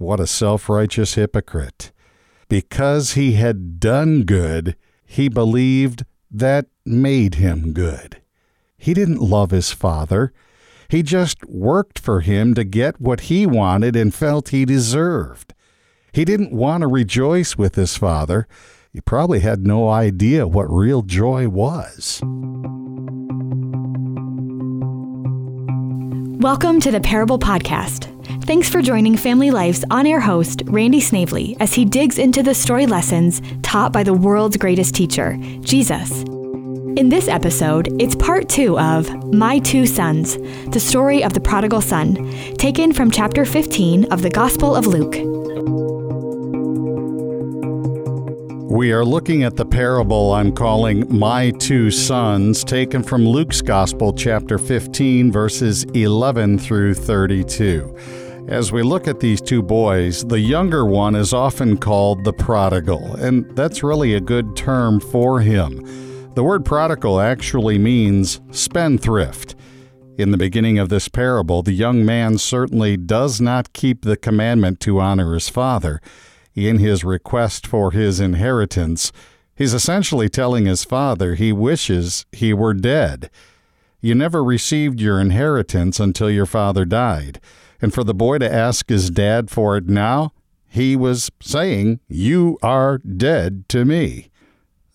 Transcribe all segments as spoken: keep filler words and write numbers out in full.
What a self-righteous hypocrite. Because he had done good, he believed that made him good. He didn't love his father. He just worked for him to get what he wanted and felt he deserved. He didn't want to rejoice with his father. He probably had no idea what real joy was. Welcome to the Parable Podcast. Thanks for joining Family Life's on-air host, Randy Snavely, as he digs into the story lessons taught by the world's greatest teacher, Jesus. In this episode, it's part two of My Two Sons, the story of the prodigal son, taken from chapter fifteen of the Gospel of Luke. We are looking at the parable I'm calling My Two Sons, taken from Luke's Gospel, chapter fifteen, verses eleven through thirty-two. As we look at these two boys, the younger one is often called the prodigal, and that's really a good term for him. The word prodigal actually means spendthrift. In the beginning of this parable, the young man certainly does not keep the commandment to honor his father. In his request for his inheritance, he's essentially telling his father he wishes he were dead. You never received your inheritance until your father died. And for the boy to ask his dad for it now, he was saying, "You are dead to me."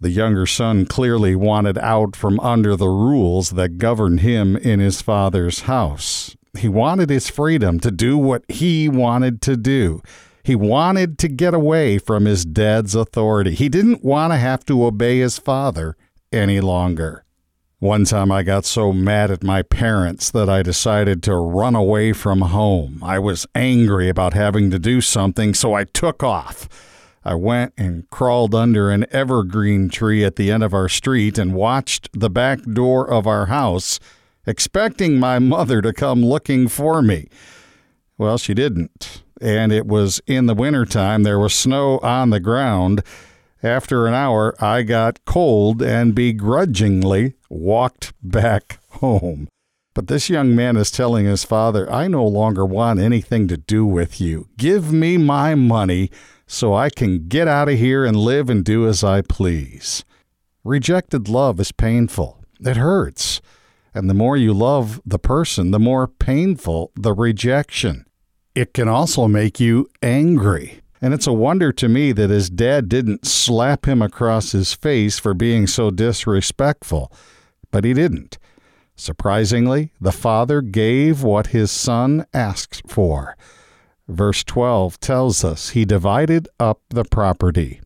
The younger son clearly wanted out from under the rules that governed him in his father's house. He wanted his freedom to do what he wanted to do. He wanted to get away from his dad's authority. He didn't want to have to obey his father any longer. One time I got so mad at my parents that I decided to run away from home. I was angry about having to do something, so I took off. I went and crawled under an evergreen tree at the end of our street and watched the back door of our house, expecting my mother to come looking for me. Well, she didn't, and it was in the wintertime. There was snow on the ground. After an hour, I got cold and begrudgingly walked back home. But this young man is telling his father, "I no longer want anything to do with you. Give me my money so I can get out of here and live and do as I please." Rejected love is painful. It hurts. And the more you love the person, the more painful the rejection. It can also make you angry. And it's a wonder to me that his dad didn't slap him across his face for being so disrespectful. But he didn't. Surprisingly, the father gave what his son asked for. Verse twelve tells us he divided up the property.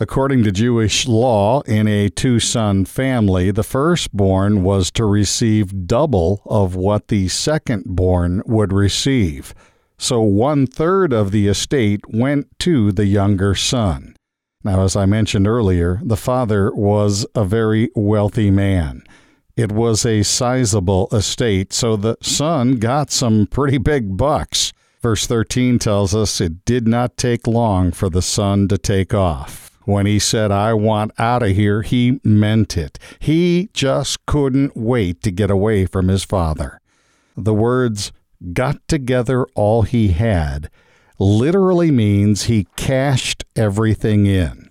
According to Jewish law, in a two-son family, the firstborn was to receive double of what the secondborn would receive. So one-third of the estate went to the younger son. Now, as I mentioned earlier, the father was a very wealthy man. It was a sizable estate, so the son got some pretty big bucks. Verse thirteen tells us it did not take long for the son to take off. When he said, "I want out of here," he meant it. He just couldn't wait to get away from his father. The words, "got together all he had," literally means he cashed everything in.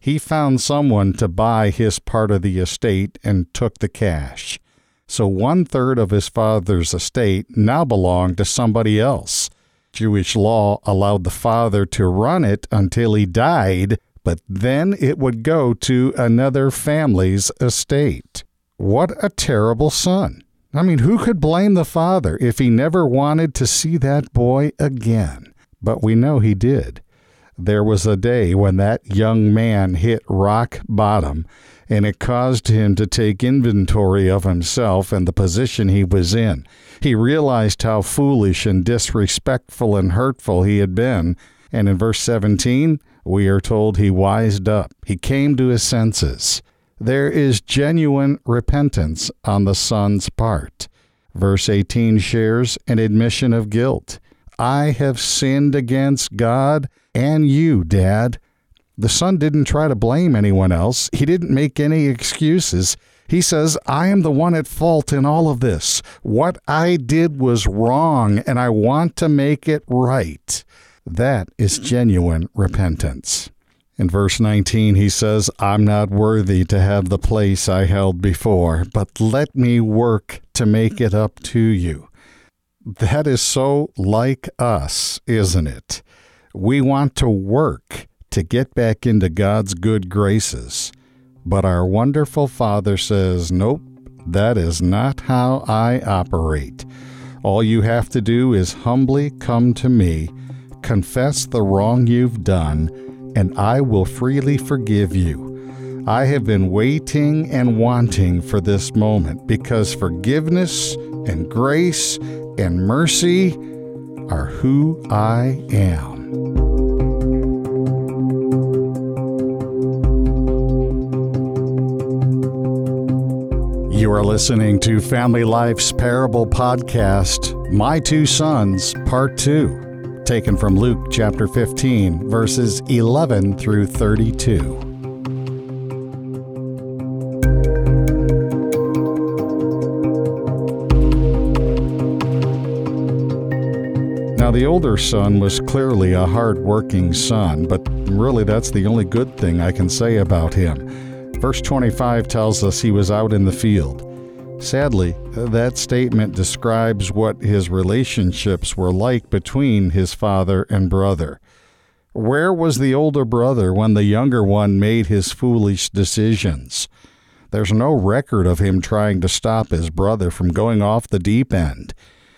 He found someone to buy his part of the estate and took the cash. So one-third of his father's estate now belonged to somebody else. Jewish law allowed the father to run it until he died, but then it would go to another family's estate. What a terrible son. I mean, who could blame the father if he never wanted to see that boy again? But we know he did. There was a day when that young man hit rock bottom, and it caused him to take inventory of himself and the position he was in. He realized how foolish and disrespectful and hurtful he had been, and in verse seventeen, we are told he wised up. He came to his senses. There is genuine repentance on the son's part. Verse eighteen shares an admission of guilt. "I have sinned against God and you, Dad." The son didn't try to blame anyone else. He didn't make any excuses. He says, "I am the one at fault in all of this. What I did was wrong, and I want to make it right." That is genuine repentance. In verse nineteen, he says, I'm not worthy to have the place I held before, but let me work to make it up to you. That is so like us, isn't it? We want to work to get back into God's good graces. But our wonderful Father says, nope, that is not how I operate. All you have to do is humbly come to me, confess the wrong you've done, and I will freely forgive you. I have been waiting and wanting for this moment because forgiveness and grace and mercy are who I am. You are listening to Family Life's Parable Podcast, My Two Sons, Part two. Taken from Luke chapter fifteen, verses eleven through thirty-two. Now the older son was clearly a hard-working son, but really that's the only good thing I can say about him. Verse twenty-five tells us he was out in the field. Sadly, that statement describes what his relationships were like between his father and brother. Where was the older brother when the younger one made his foolish decisions? There's no record of him trying to stop his brother from going off the deep end.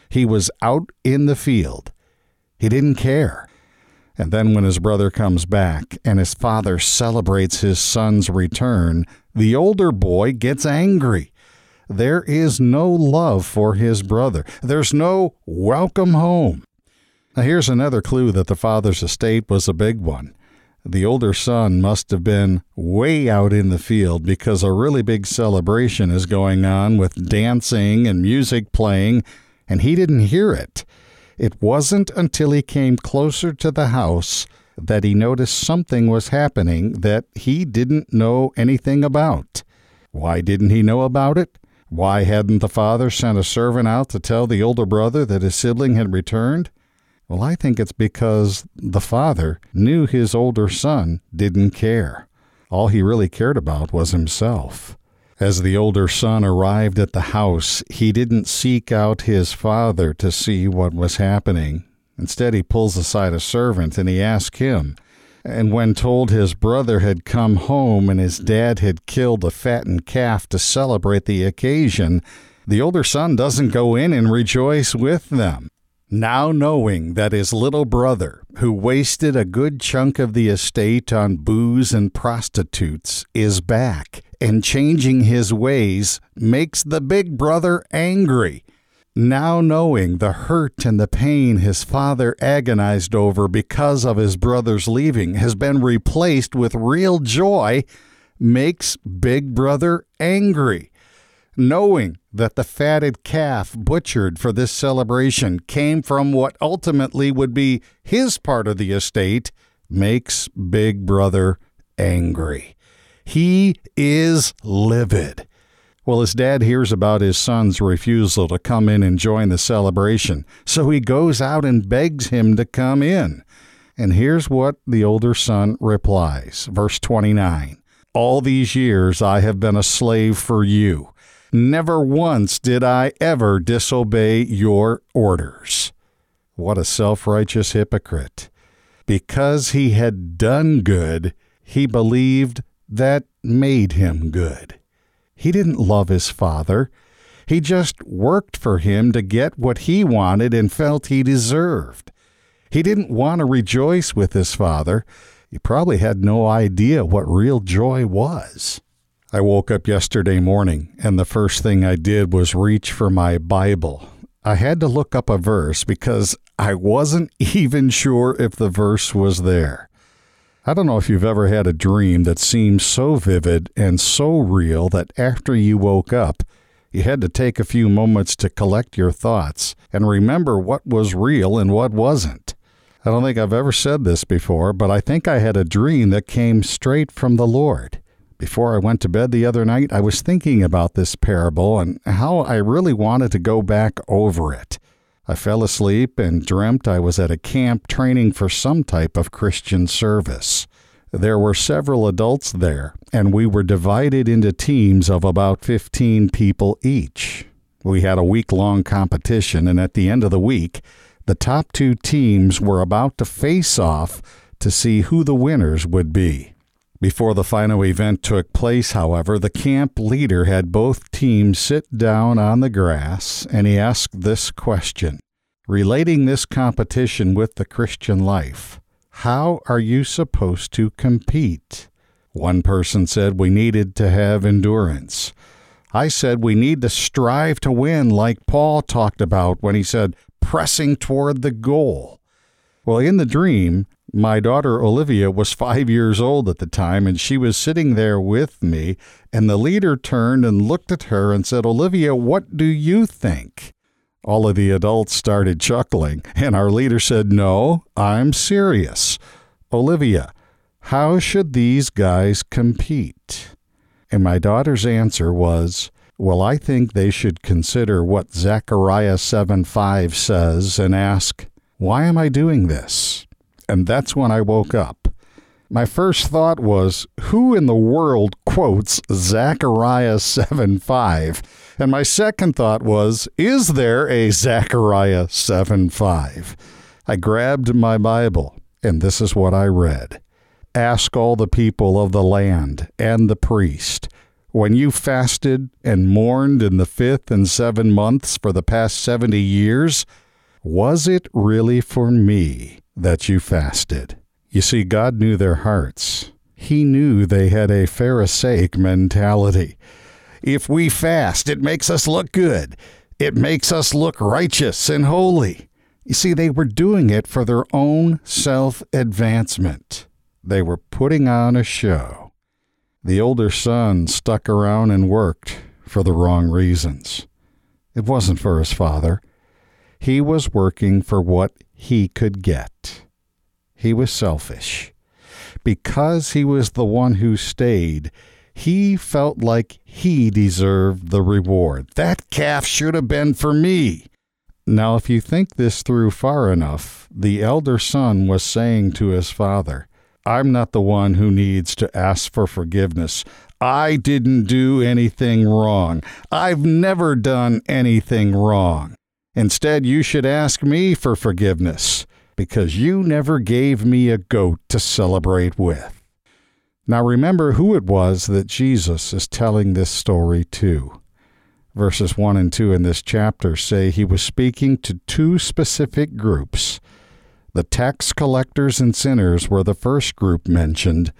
He was out in the field. He didn't care. And then when his brother comes back and his father celebrates his son's return, the older boy gets angry. There is no love for his brother. There's no welcome home. Now here's another clue that the father's estate was a big one. The older son must have been way out in the field because a really big celebration is going on with dancing and music playing, and he didn't hear it. It wasn't until he came closer to the house that he noticed something was happening that he didn't know anything about. Why didn't he know about it? Why hadn't the father sent a servant out to tell the older brother that his sibling had returned? Well, I think it's because the father knew his older son didn't care. All he really cared about was himself. As the older son arrived at the house, he didn't seek out his father to see what was happening. Instead, he pulls aside a servant and he asks him. And when told his brother had come home and his dad had killed a fattened calf to celebrate the occasion, the older son doesn't go in and rejoice with them. Now knowing that his little brother, who wasted a good chunk of the estate on booze and prostitutes, is back, and changing his ways makes the big brother angry. Now knowing the hurt and the pain his father agonized over because of his brother's leaving has been replaced with real joy makes Big Brother angry. Knowing that the fatted calf butchered for this celebration came from what ultimately would be his part of the estate makes Big Brother angry. He is livid. Well, his dad hears about his son's refusal to come in and join the celebration, so he goes out and begs him to come in. And here's what the older son replies, verse twenty-nine. All these years I have been a slave for you. Never once did I ever disobey your orders. What a self-righteous hypocrite. Because he had done good, he believed that made him good. He didn't love his father. He just worked for him to get what he wanted and felt he deserved. He didn't want to rejoice with his father. He probably had no idea what real joy was. I woke up yesterday morning, and the first thing I did was reach for my Bible. I had to look up a verse because I wasn't even sure if the verse was there. I don't know if you've ever had a dream that seemed so vivid and so real that after you woke up, you had to take a few moments to collect your thoughts and remember what was real and what wasn't. I don't think I've ever said this before, but I think I had a dream that came straight from the Lord. Before I went to bed the other night, I was thinking about this parable and how I really wanted to go back over it. I fell asleep and dreamt I was at a camp training for some type of Christian service. There were several adults there, and we were divided into teams of about fifteen people each. We had a week-long competition, and at the end of the week, the top two teams were about to face off to see who the winners would be. Before the final event took place, however, the camp leader had both teams sit down on the grass, and he asked this question, relating this competition with the Christian life. How are you supposed to compete? One person said we needed to have endurance. I said we need to strive to win like Paul talked about when he said, pressing toward the goal. Well, in the dream, my daughter Olivia was five years old at the time, and she was sitting there with me, and the leader turned and looked at her and said, Olivia, what do you think? All of the adults started chuckling, and our leader said, no, I'm serious. Olivia, how should these guys compete? And my daughter's answer was, well, I think they should consider what Zechariah seven five says and ask, why am I doing this? And that's when I woke up. My first thought was, who in the world quotes Zechariah seven five? And my second thought was, is there a Zechariah seven five? I grabbed my Bible, and this is what I read. Ask all the people of the land and the priest, when you fasted and mourned in the fifth and seven months for the past seventy years, was it really for me that you fasted? You see, God knew their hearts. He knew they had a Pharisaic mentality. If we fast, it makes us look good. It makes us look righteous and holy. You see, they were doing it for their own self-advancement. They were putting on a show. The older son stuck around and worked for the wrong reasons. It wasn't for his father. He was working for what he could get. He was selfish. Because he was the one who stayed, he felt like he deserved the reward. That calf should have been for me. Now, if you think this through far enough, the elder son was saying to his father, I'm not the one who needs to ask for forgiveness. I didn't do anything wrong. I've never done anything wrong. Instead, you should ask me for forgiveness because you never gave me a goat to celebrate with. Now remember who it was that Jesus is telling this story to. Verses one and two in this chapter say he was speaking to two specific groups. The tax collectors and sinners were the first group mentioned,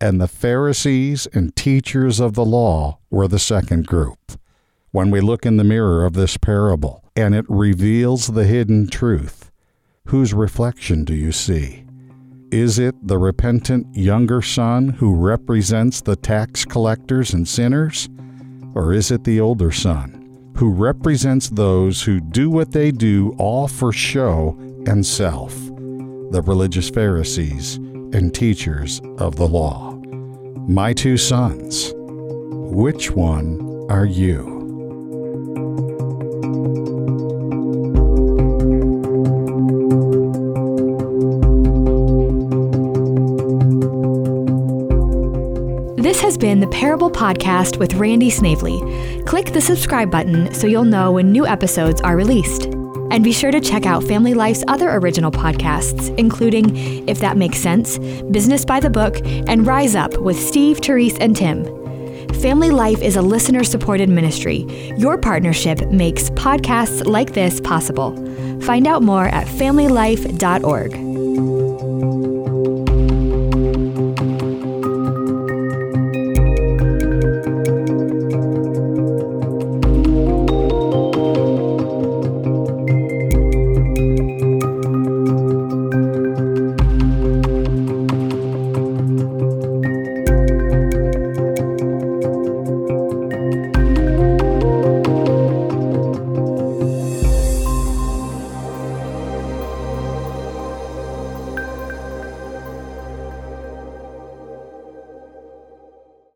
and the Pharisees and teachers of the law were the second group. When we look in the mirror of this parable, and it reveals the hidden truth. Whose reflection do you see? Is it the repentant younger son who represents the tax collectors and sinners? Or is it the older son who represents those who do what they do all for show and self, the religious Pharisees and teachers of the law? My two sons, which one are you? This has been the Parable Podcast with Randy Snavely. Click the subscribe button so you'll know when new episodes are released. And be sure to check out Family Life's other original podcasts, including If That Makes Sense, Business by the Book, and Rise Up with Steve, Therese, and Tim. Family Life is a listener-supported ministry. Your partnership makes podcasts like this possible. Find out more at family life dot org.